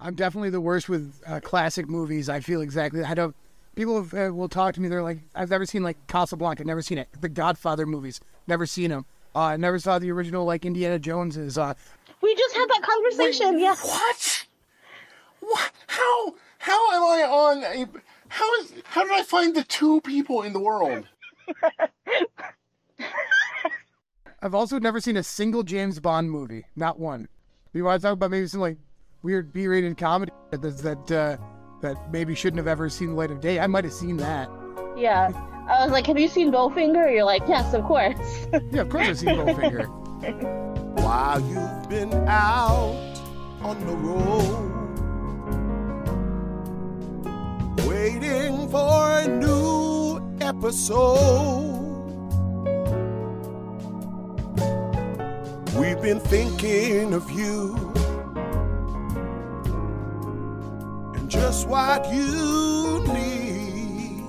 I'm definitely the worst with classic movies. I feel exactly. I don't. People will talk to me. They're like, I've never seen like Casablanca. Never seen it. The Godfather movies. Never seen them. I never saw the original like Indiana Jones's. We just had that conversation. Wait, yeah. What? What? How am I on a? How did I find the two people in the world? I've also never seen a single James Bond movie. Not one. You want to talk about maybe some like weird B-rated comedy that maybe shouldn't have ever seen the light of day? I might have seen that. Yeah. I was like, have you seen Bowfinger? You're like, yes, of course. Yeah, of course I've seen Bowfinger. While you've been out on the road, waiting for a new episode, we've been thinking of you and just what you need.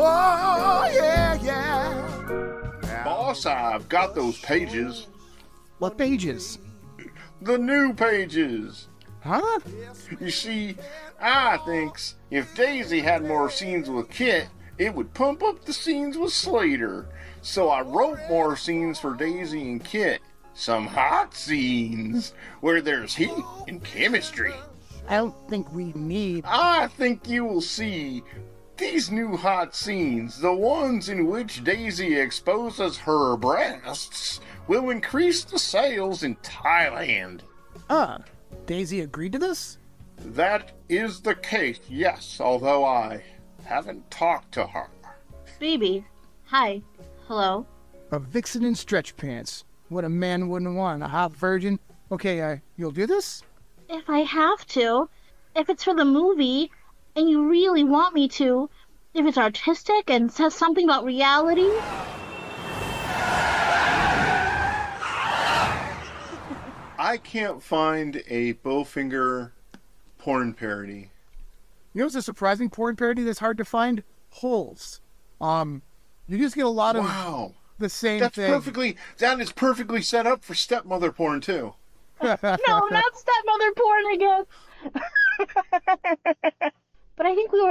Oh, yeah, yeah. Boss, I've got those pages. What pages? The new pages. Huh? You see, I thinks if Daisy had more scenes with Kit, it would pump up the scenes with Slater. So I wrote more scenes for Daisy and Kit. Some hot scenes where there's heat and chemistry. I don't think we need... I think you will see these new hot scenes, the ones in which Daisy exposes her breasts, will increase the sales in Thailand. Daisy agreed to this? That is the case, yes, although I haven't talked to her. Baby, hi, hello. A vixen in stretch pants. What a man wouldn't want, a hot virgin. Okay, you'll do this? If I have to. If it's for the movie, and you really want me to. If it's artistic and says something about reality. I can't find a Bowfinger porn parody. You know what's a surprising porn parody that's hard to find? Holes. You just get a lot of... Wow. The same That's thing. That is perfectly set up for stepmother porn too. No, not stepmother porn again. But I think we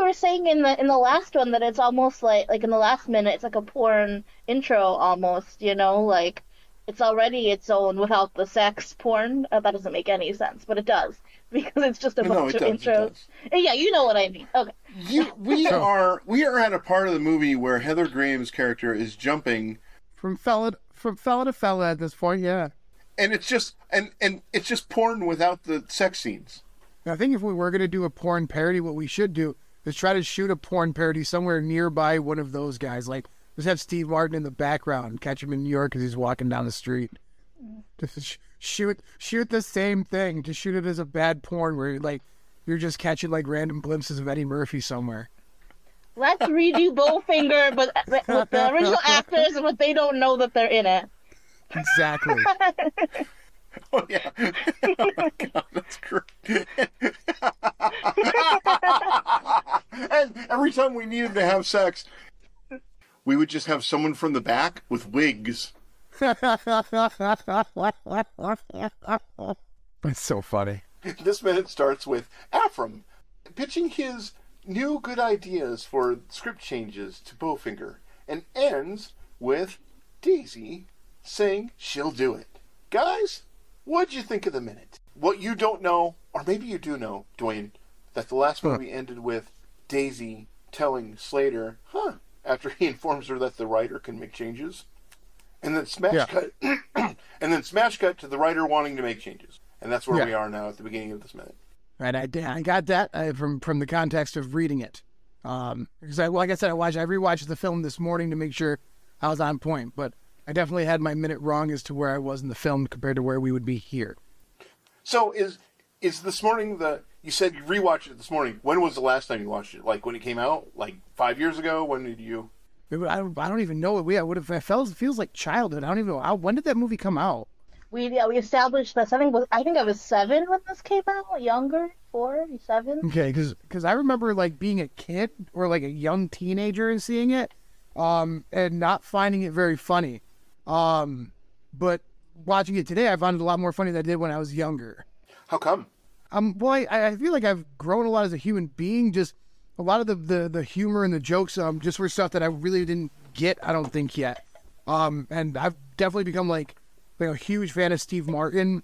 were saying in the last one that it's almost like in the last minute it's like a porn intro almost, you know, like it's already its own without the sex porn. That doesn't make any sense, but it does because it's just a bunch of intros. Yeah, you know what I mean. Okay. We are at a part of the movie where Heather Graham's character is jumping from fella to fella at this point. Yeah, and it's just and it's just porn without the sex scenes. I think if we were going to do a porn parody, what we should do is try to shoot a porn parody somewhere nearby one of those guys, like. Just have Steve Martin in the background, catch him in New York as he's walking down the street. Just shoot the same thing. Just shoot it as a bad porn where you're just catching like random glimpses of Eddie Murphy somewhere. Let's redo Bowfinger, but with the original actors, but they don't know that they're in it. Exactly. Oh yeah. Oh my God, that's great. And every time we needed to have sex. We would just have someone from the back with wigs. That's so funny. This minute starts with Afrim pitching his new good ideas for script changes to Bowfinger and ends with Daisy saying she'll do it. Guys, what'd you think of the minute? What you don't know, or maybe you do know, Dwayne, that the last movie ended with Daisy telling Slater, after he informs her that the writer can make changes. And then smash cut to the writer wanting to make changes. And that's where we are now at the beginning of this minute. Right, I got that from the context of reading it. Because like I said, I rewatched the film this morning to make sure I was on point. But I definitely had my minute wrong as to where I was in the film compared to where we would be here. So is this morning the... You said you rewatched it this morning. When was the last time you watched it? Like when it came out? Like 5 years ago? When did you? I don't even know. I would have. It feels like childhood. I don't even know. When did that movie come out? We established this. I think I was 7 when this came out. Younger, 4, 7. Okay, because I remember like being a kid or like a young teenager and seeing it, and not finding it very funny, but watching it today, I found it a lot more funny than I did when I was younger. How come? Well, I feel like I've grown a lot as a human being. Just a lot of the humor and the jokes just were stuff that I really didn't get, I don't think, yet. And I've definitely become like a huge fan of Steve Martin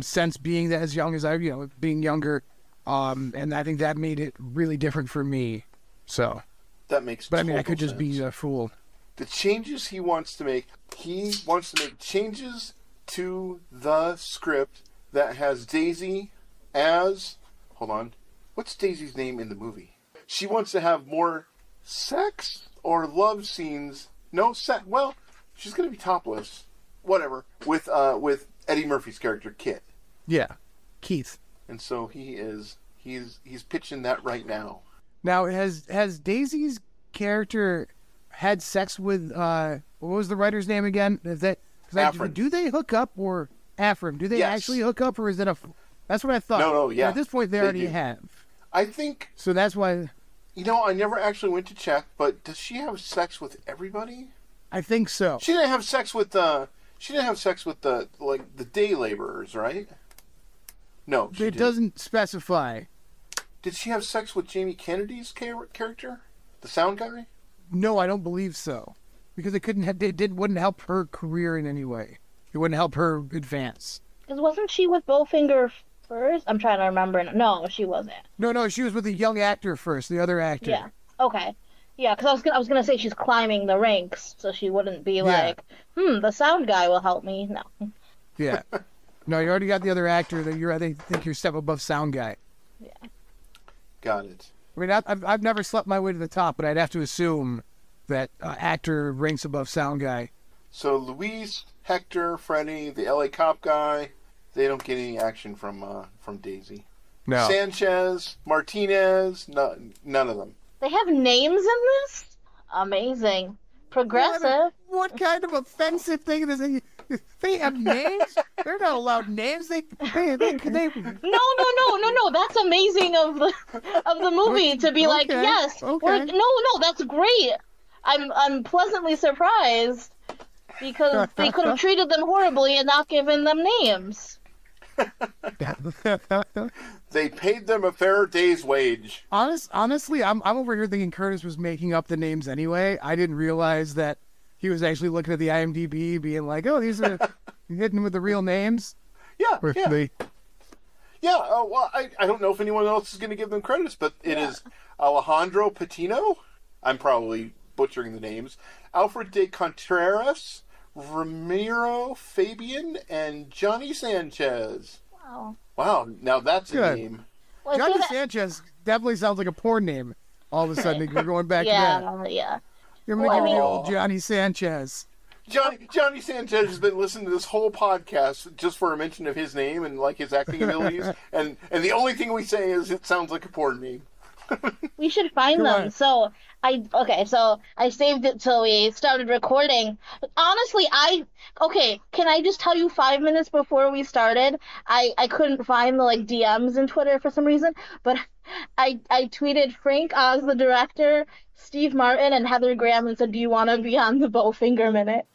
since being as young as I, being younger. And I think that made it really different for me. So that makes total sense. But I mean, I could just be a fool. The changes he wants to make changes to the script that has Daisy as, hold on, what's Daisy's name in the movie? She wants to have more sex or love scenes. No sex. Well, she's going to be topless. Whatever. With Eddie Murphy's character, Kit. Yeah. Keith. And so he's pitching that right now. Now, has Daisy's character had sex with, what was the writer's name again? Is that, Afrim. Do they hook up or Afrim? Do they actually hook up, or is that a, that's what I thought. No, yeah. Now, at this point, they already do. Have. I think. So that's why. I never actually went to check, but does she have sex with everybody? I think so. She didn't have sex with the day laborers, right? No, she didn't. Doesn't specify. Did she have sex with Jamie Kennedy's character, the sound guy? No, I don't believe so, because it couldn't have. It wouldn't help her career in any way. It wouldn't help her advance. Because wasn't she with Bowfinger first? I'm trying to remember. No, she wasn't. No, she was with the young actor first, the other actor. Yeah. Okay. Yeah, because I was gonna say she's climbing the ranks, so she wouldn't be like, the sound guy will help me. No. Yeah. No, you already got the other actor that I think you're a step above sound guy. Yeah. Got it. I mean, I've never slept my way to the top, but I'd have to assume that actor ranks above sound guy. So Luis, Hector, Freddy, the LA cop guy, they don't get any action from Daisy. No. Sanchez, Martinez, none of them. They have names in this? Amazing. Progressive. What kind of offensive thing is this? They have names? They're not allowed names. They No. That's amazing of the movie to be like, yes. Okay. We're like, no, that's great. I'm pleasantly surprised because they could have treated them horribly and not given them names. They paid them a fair day's wage. Honestly, I'm over here thinking Curtis was making up the names anyway. I didn't realize that he was actually looking at the IMDb, being like, "Oh, these are hidden with the real names." Yeah, yeah. Well, I don't know if anyone else is going to give them credits, but it is Alejandro Patino. I'm probably butchering the names. Alfred de Contreras, Ramiro Fabian, and Johnny Sanchez. Wow. Now that's a name. Well, Johnny Sanchez definitely sounds like a porn name. All of a sudden, you're going back to that. Yeah. You're going to give me the old Johnny Sanchez. Johnny Sanchez has been listening to this whole podcast just for a mention of his name and like his acting abilities, and the only thing we say is it sounds like a porn name. We should find them. On. So I saved it till we started recording. Honestly, can I just tell you 5 minutes before we started, I couldn't find the DMs in Twitter for some reason, but I tweeted Frank Oz, the director, Steve Martin, and Heather Graham and said, "Do you want to be on the Bowfinger Minute?"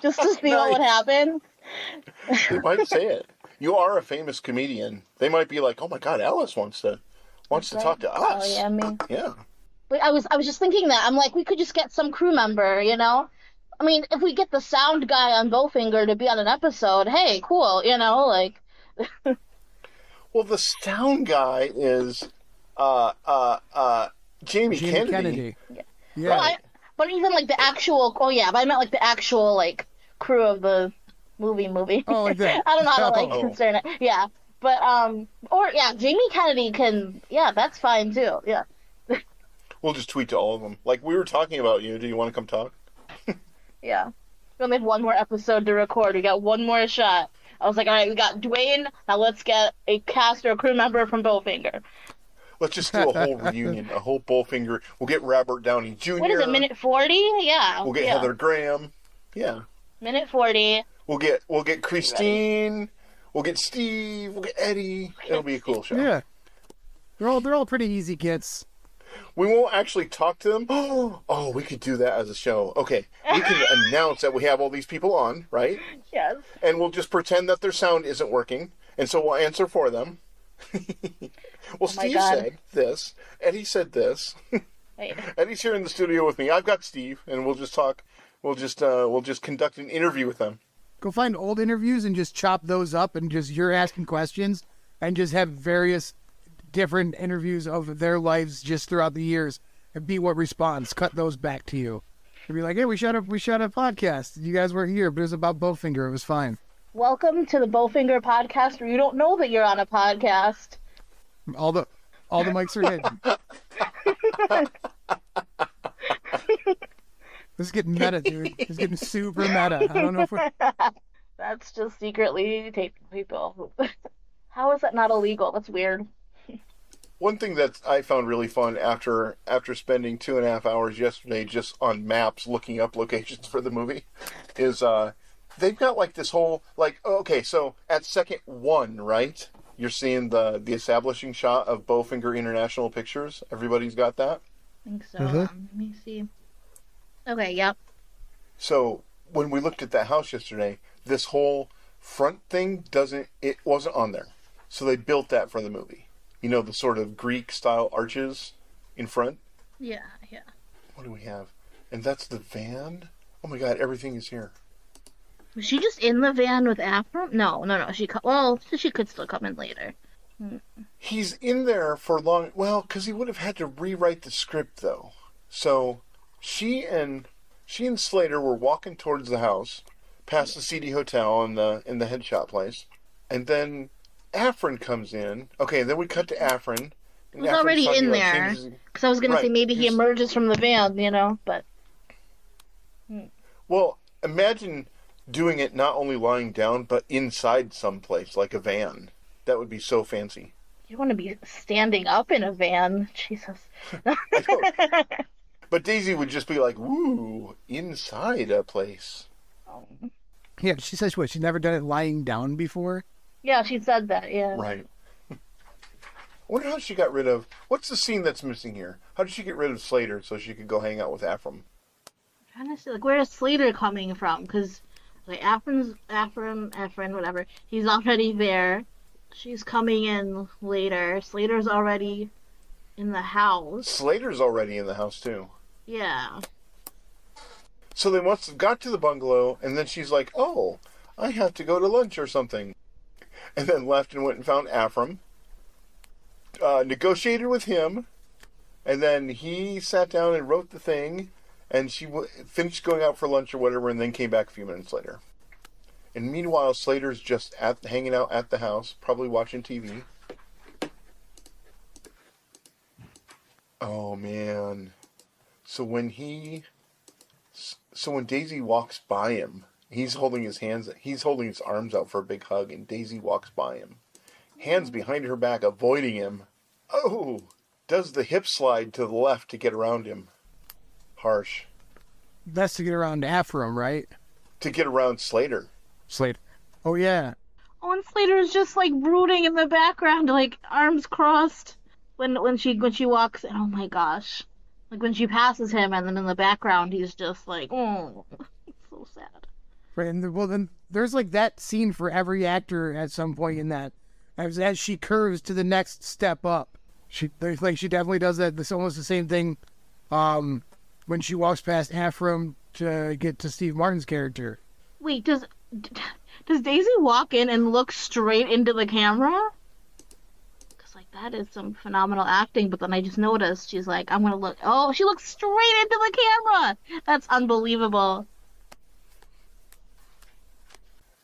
Just to see what would happen. They might say it. You are a famous comedian. They might be like, "Oh my God, Alice wants to talk to us." Oh yeah, I mean, yeah. But I was just thinking that. I'm like, we could just get some crew member, I mean, if we get the sound guy on Bowfinger to be on an episode, hey, cool, Well, the sound guy is Jamie Kennedy. Yeah. Well, but even the actual. Oh yeah, but I meant the actual crew of the movie. Oh, like that. I don't know how to concern it. Yeah. But, Jamie Kennedy can, that's fine, too, yeah. We'll just tweet to all of them. Like, we were talking about you. Do you want to come talk? Yeah. We only have one more episode to record. We got one more shot. I was like, all right, we got Dwayne. Now let's get a cast or a crew member from Bowfinger. Let's just do a whole reunion, a whole Bowfinger. We'll get Robert Downey Jr. What is it, minute 40? Yeah. We'll get Heather Graham. Yeah. Minute 40. We'll get Christine... We'll get Steve. We'll get Eddie. It'll be a cool show. Yeah, they're all pretty easy kids. We won't actually talk to them. Oh, we could do that as a show. Okay, we can announce that we have all these people on, right? Yes. And we'll just pretend that their sound isn't working, and so we'll answer for them. Well, Steve said this. Eddie said this. Wait. Eddie's here in the studio with me. I've got Steve, and we'll just talk. We'll just conduct an interview with them. Go find old interviews and just chop those up, and just you're asking questions, and just have various different interviews of their lives just throughout the years, and be what responds. Cut those back to you. And be like, hey, we shot a podcast. You guys weren't here, but it was about Bowfinger. It was fine. Welcome to the Bowfinger Podcast, where you don't know that you're on a podcast. All the mics are hidden. This is getting meta, dude. This is getting super meta. I don't know if we're... That's just secretly taping people. How is that not illegal? That's weird. One thing that I found really fun after spending 2.5 hours yesterday just on maps looking up locations for the movie is they've got like this whole like okay, so at second one, right? You're seeing the establishing shot of Bowfinger International Pictures. Everybody's got that? I think so. Mm-hmm. Let me see. Okay, yep. So when we looked at that house yesterday, this whole front thing wasn't on there. So they built that for the movie. You know, the sort of Greek-style arches in front? Yeah, yeah. What do we have? And that's the van? Oh, my God, everything is here. Was she just in the van with Afrim? No. She could still come in later. He's in there for long... Well, because he would have had to rewrite the script, though. So she and Slater were walking towards the house, past the CD Hotel and the head shop place, and then... Afrin comes in. Okay, then we cut to Afrin. He was already in there. Because I was going to say maybe he emerges from the van, you know, but... Well, imagine doing it not only lying down, but inside someplace, like a van. That would be so fancy. You don't want to be standing up in a van. Jesus. I don't. But Daisy would just be like, woo, inside a place. Yeah, she says what? She's never done it lying down before? Yeah, she said that, yeah. Right. I wonder how she got rid of... What's the scene that's missing here? How did she get rid of Slater so she could go hang out with Afrim? I'm trying to see, like, where is Slater coming from? Because, like, Afrim, whatever. He's already there. She's coming in later. Slater's already in the house. Slater's already in the house, too. Yeah. So they must have got to the bungalow, and then she's like, oh, I have to go to lunch or something. And then left and went and found Afrim, negotiated with him, and then he sat down and wrote the thing, and she finished going out for lunch or whatever, and then came back a few minutes later. And meanwhile, Slater's just hanging out at the house, probably watching TV. Oh, man. So when Daisy walks by him, he's holding his arms out for a big hug, and Daisy walks by him. Hands behind her back, avoiding him. Oh! Does the hip slide to the left to get around him. Harsh. That's to get around Afrim, right? To get around Slater. Slater. Oh, yeah. Oh, and Slater's just, like, brooding in the background, like, arms crossed when she walks in. Oh, my gosh. Like, when she passes him, and then in the background, he's just like, oh, it's so sad. Right, and well, then there's like that scene for every actor at some point in that, as she curves to the next step up, she definitely does that. It's almost the same thing when she walks past Afrim to get to Steve Martin's character. Wait, does Daisy walk in and look straight into the camera? Because like that is some phenomenal acting. But then I just noticed she's like, I'm gonna look. Oh, she looks straight into the camera. That's unbelievable.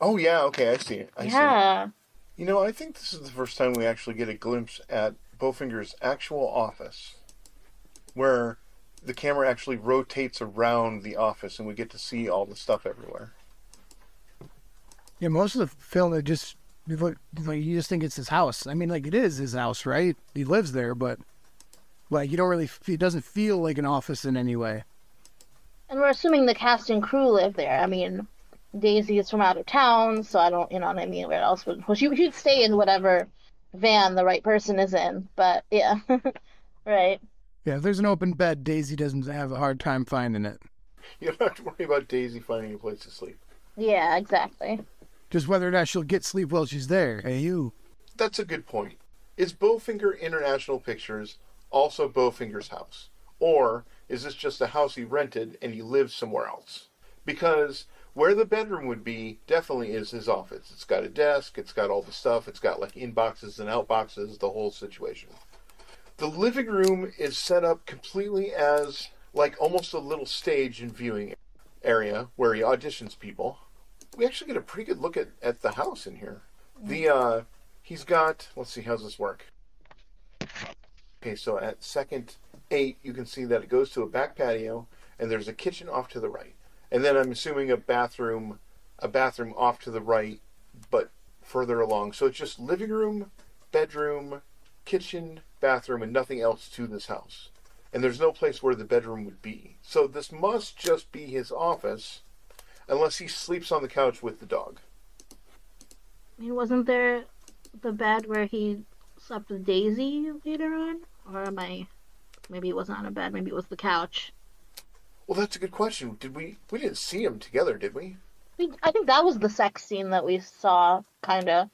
Oh, yeah, okay, I see it. I see it. You know, I think this is the first time we actually get a glimpse at Bowfinger's actual office, where the camera actually rotates around the office and we get to see all the stuff everywhere. Yeah, most of the film, you just think it's his house. I mean, like, it is his house, right? He lives there, but, like, you don't really, it doesn't feel like an office in any way. And we're assuming the cast and crew live there. I mean... Daisy is from out of town, so I don't, you know what I mean, where else would... Well, she'd stay in whatever van the right person is in, but, yeah. Right. Yeah, if there's an open bed, Daisy doesn't have a hard time finding it. You don't have to worry about Daisy finding a place to sleep. Yeah, exactly. Just whether or not she'll get sleep while she's there. Hey, you. That's a good point. Is Bowfinger International Pictures also Bowfinger's house? Or is this just a house he rented and he lives somewhere else? Because where the bedroom would be definitely is his office. It's got a desk, it's got all the stuff, it's got like inboxes and outboxes, the whole situation. The living room is set up completely as like almost a little stage and viewing area where he auditions people. We actually get a pretty good look at the house in here. He's got, let's see, how's this work? Okay, so at second 8, you can see that it goes to a back patio, and there's a kitchen off to the right. And then I'm assuming a bathroom off to the right, but further along. So it's just living room, bedroom, kitchen, bathroom, and nothing else to this house. And there's no place where the bedroom would be. So this must just be his office, unless he sleeps on the couch with the dog. I mean, wasn't there the bed where he slept with Daisy later on? Or am I... Maybe it wasn't on a bed. Maybe it was the couch. Well, that's a good question. We didn't see them together, did we? I think that was the sex scene that we saw, kind of.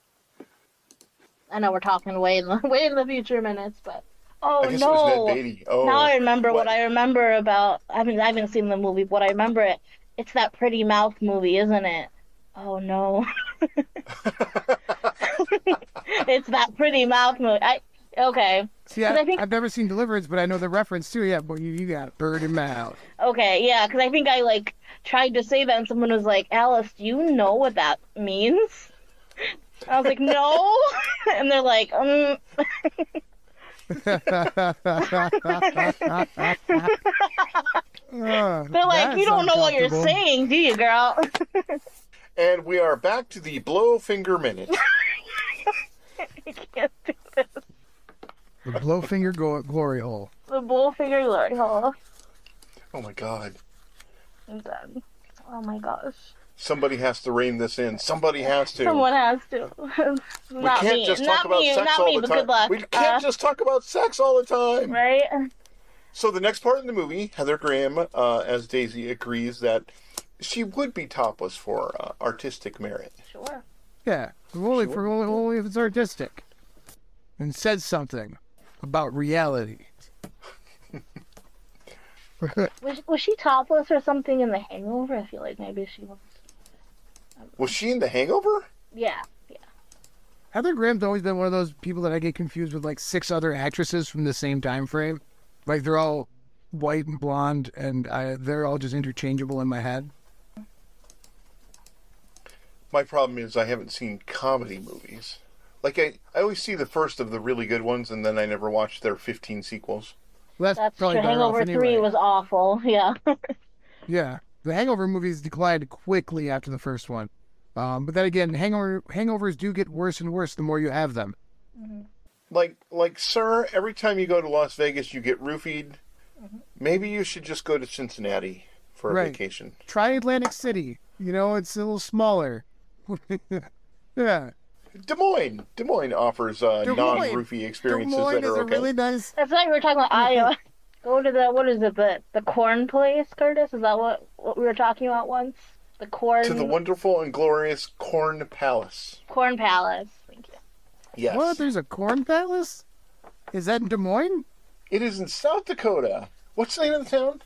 I know we're talking way in the future minutes, but... Oh, I guess no. It was Ned Beatty. Oh, now I remember what I remember about... I mean, I haven't seen the movie, but I remember it. It's that Pretty Mouth movie, isn't it? Oh, no. It's that Pretty Mouth movie. Okay. See, I've never seen Deliverance, but I know the reference too. Yeah, boy, you got it. Bird in mouth. Okay, yeah, because I think I tried to say that, and someone was like, "Alice, do you know what that means?" I was like, "No," and they're like, they're like, "You don't know what you're saying, do you, girl?" And we are back to the Bowfinger Minute. I can't do this. The Bowfinger glory hole. The Bowfinger glory hole. Oh my god. I'm done. Oh my gosh. Somebody has to rein this in. Somebody has to. Someone has to. We can't just talk about sex all the time. We can't just talk about sex all the time. Right? So the next part in the movie, Heather Graham, as Daisy, agrees that she would be topless for artistic merit. Sure. Yeah. Only if it's artistic. And says something about reality. was she topless or something in The Hangover? I feel like maybe she was. Was she in The Hangover? Yeah. Heather Graham's always been one of those people that I get confused with 6 other actresses from the same time frame. They're all white and blonde, and they're all just interchangeable in my head. My problem is I haven't seen comedy movies. I always see the first of the really good ones, and then I never watch their 15 sequels. Well, that's probably true. Hangover 3 was awful, yeah. Yeah. The Hangover movies declined quickly after the first one. But then again, hangovers do get worse and worse the more you have them. Mm-hmm. Sir, every time you go to Las Vegas, you get roofied. Mm-hmm. Maybe you should just go to Cincinnati for a vacation. Try Atlantic City. You know, it's a little smaller. Yeah. Des Moines offers non-roofie experiences that are okay. Really nice... I feel like we were talking about Iowa. Go to the corn place, Curtis? Is that what we were talking about once? The corn... To the wonderful and glorious Corn Palace. Corn Palace. Thank you. Yes. What? There's a Corn Palace? Is that in Des Moines? It is in South Dakota. What's the name of the town?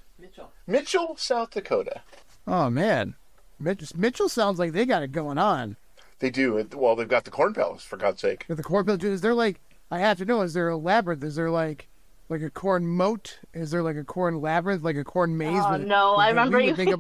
Mitchell, South Dakota. Oh, man. Mitchell sounds like they got it going on. They do. Well, they've got the Corn Palace, for God's sake. The Corn Palace, is there I have to know, is there a labyrinth? Is there like a corn moat? Is there like a corn labyrinth? Like a corn maze? Oh, no, I remember you sent me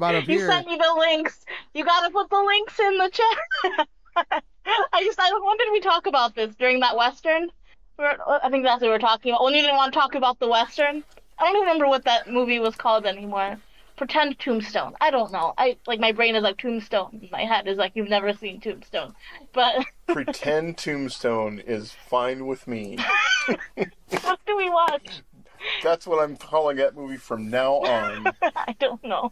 the links. You gotta put the links in the chat. When did we talk about this? During that Western? I think that's what we were talking about. When you didn't want to talk about the Western? I don't remember what that movie was called anymore. Pretend Tombstone. I don't know. My brain is like Tombstone. My head is like, you've never seen Tombstone. But Pretend Tombstone is fine with me. What do we watch? That's what I'm calling that movie from now on. I don't know.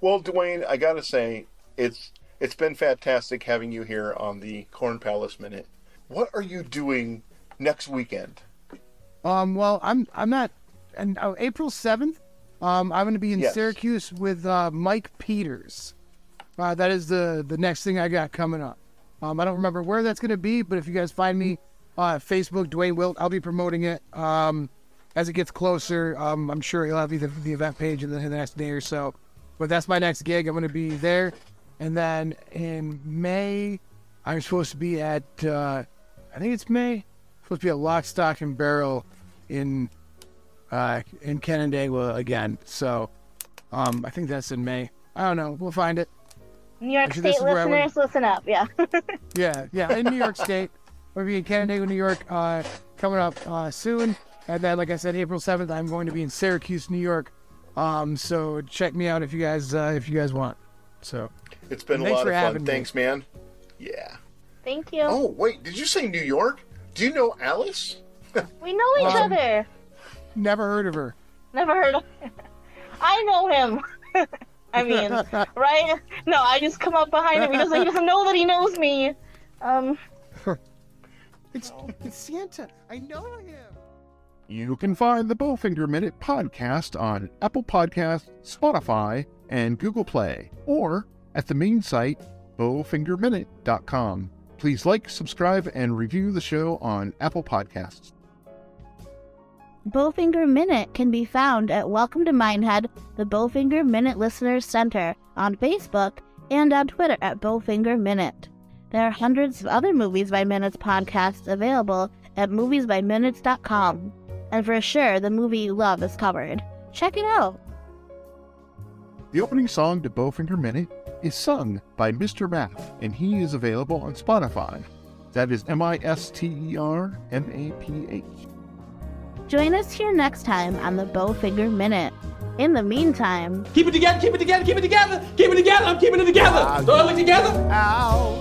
Well, Dwayne, I gotta say, it's been fantastic having you here on the Corn Palace Minute. What are you doing next weekend? Well, I'm not. And April 7th. I'm going to be in Syracuse with Mike Peters. That is the next thing I got coming up. I don't remember where that's going to be, but if you guys find me Facebook, Dwayne Wilt. I'll be promoting it as it gets closer. I'm sure it'll have the event page in the next day or so. But that's my next gig. I'm going to be there. And then in May, I'm supposed to be at, I think it's May, supposed to be at Lock, Stock, and Barrel in Canandaigua again. So I think that's in May. I don't know. We'll find it. New York Actually, State listeners, listen up. Yeah. yeah. In New York State. We'll be in Canandaigua, New York, coming up soon. And then, like I said, April 7th, I'm going to be in Syracuse, New York. So check me out if you guys want. So it's been a lot of fun. Thanks, man. Yeah. Thank you. Oh wait, did you say New York? Do you know Alice? We know each other. Never heard of her. I know him. I mean, right? No, I just come up behind him. He doesn't know that he knows me. It's Santa. I know him. You can find the Bowfinger Minute podcast on Apple Podcasts, Spotify, and Google Play, or at the main site, bowfingerminute.com. Please like, subscribe, and review the show on Apple Podcasts. Bowfinger Minute can be found at Welcome to Minehead, the Bowfinger Minute Listeners Center, on Facebook and on Twitter at Bowfinger Minute. There are hundreds of other Movies by Minutes podcasts available at moviesbyminutes.com. And for sure, the movie you love is covered. Check it out. The opening song to Bowfinger Minute is sung by Mister Maph, and he is available on Spotify. That is MisterMaph. Join us here next time on the Bowfinger Minute. In the meantime, keep it together. I'm keeping it together. So I look together. Out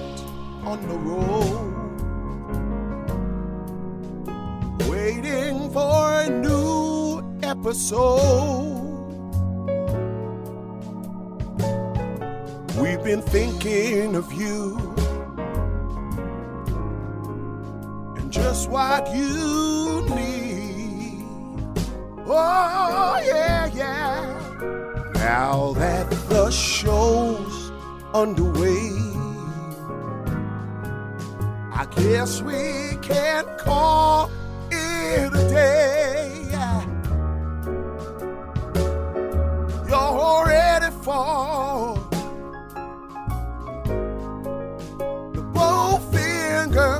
on the road. Waiting for a new episode. We've been thinking of you and just what you need. Oh, yeah. Now that the show's underway, I guess we can call today. You're ready for the Bowfinger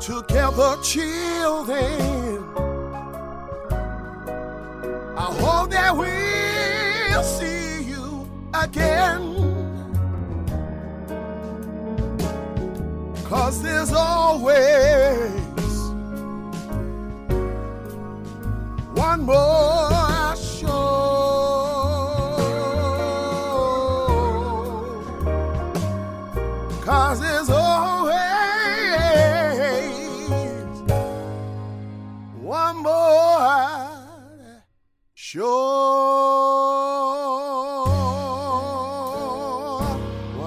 Together, children, I hope that we'll see you again, 'cause there's always one more show. was his always one more shore,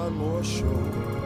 one more shore.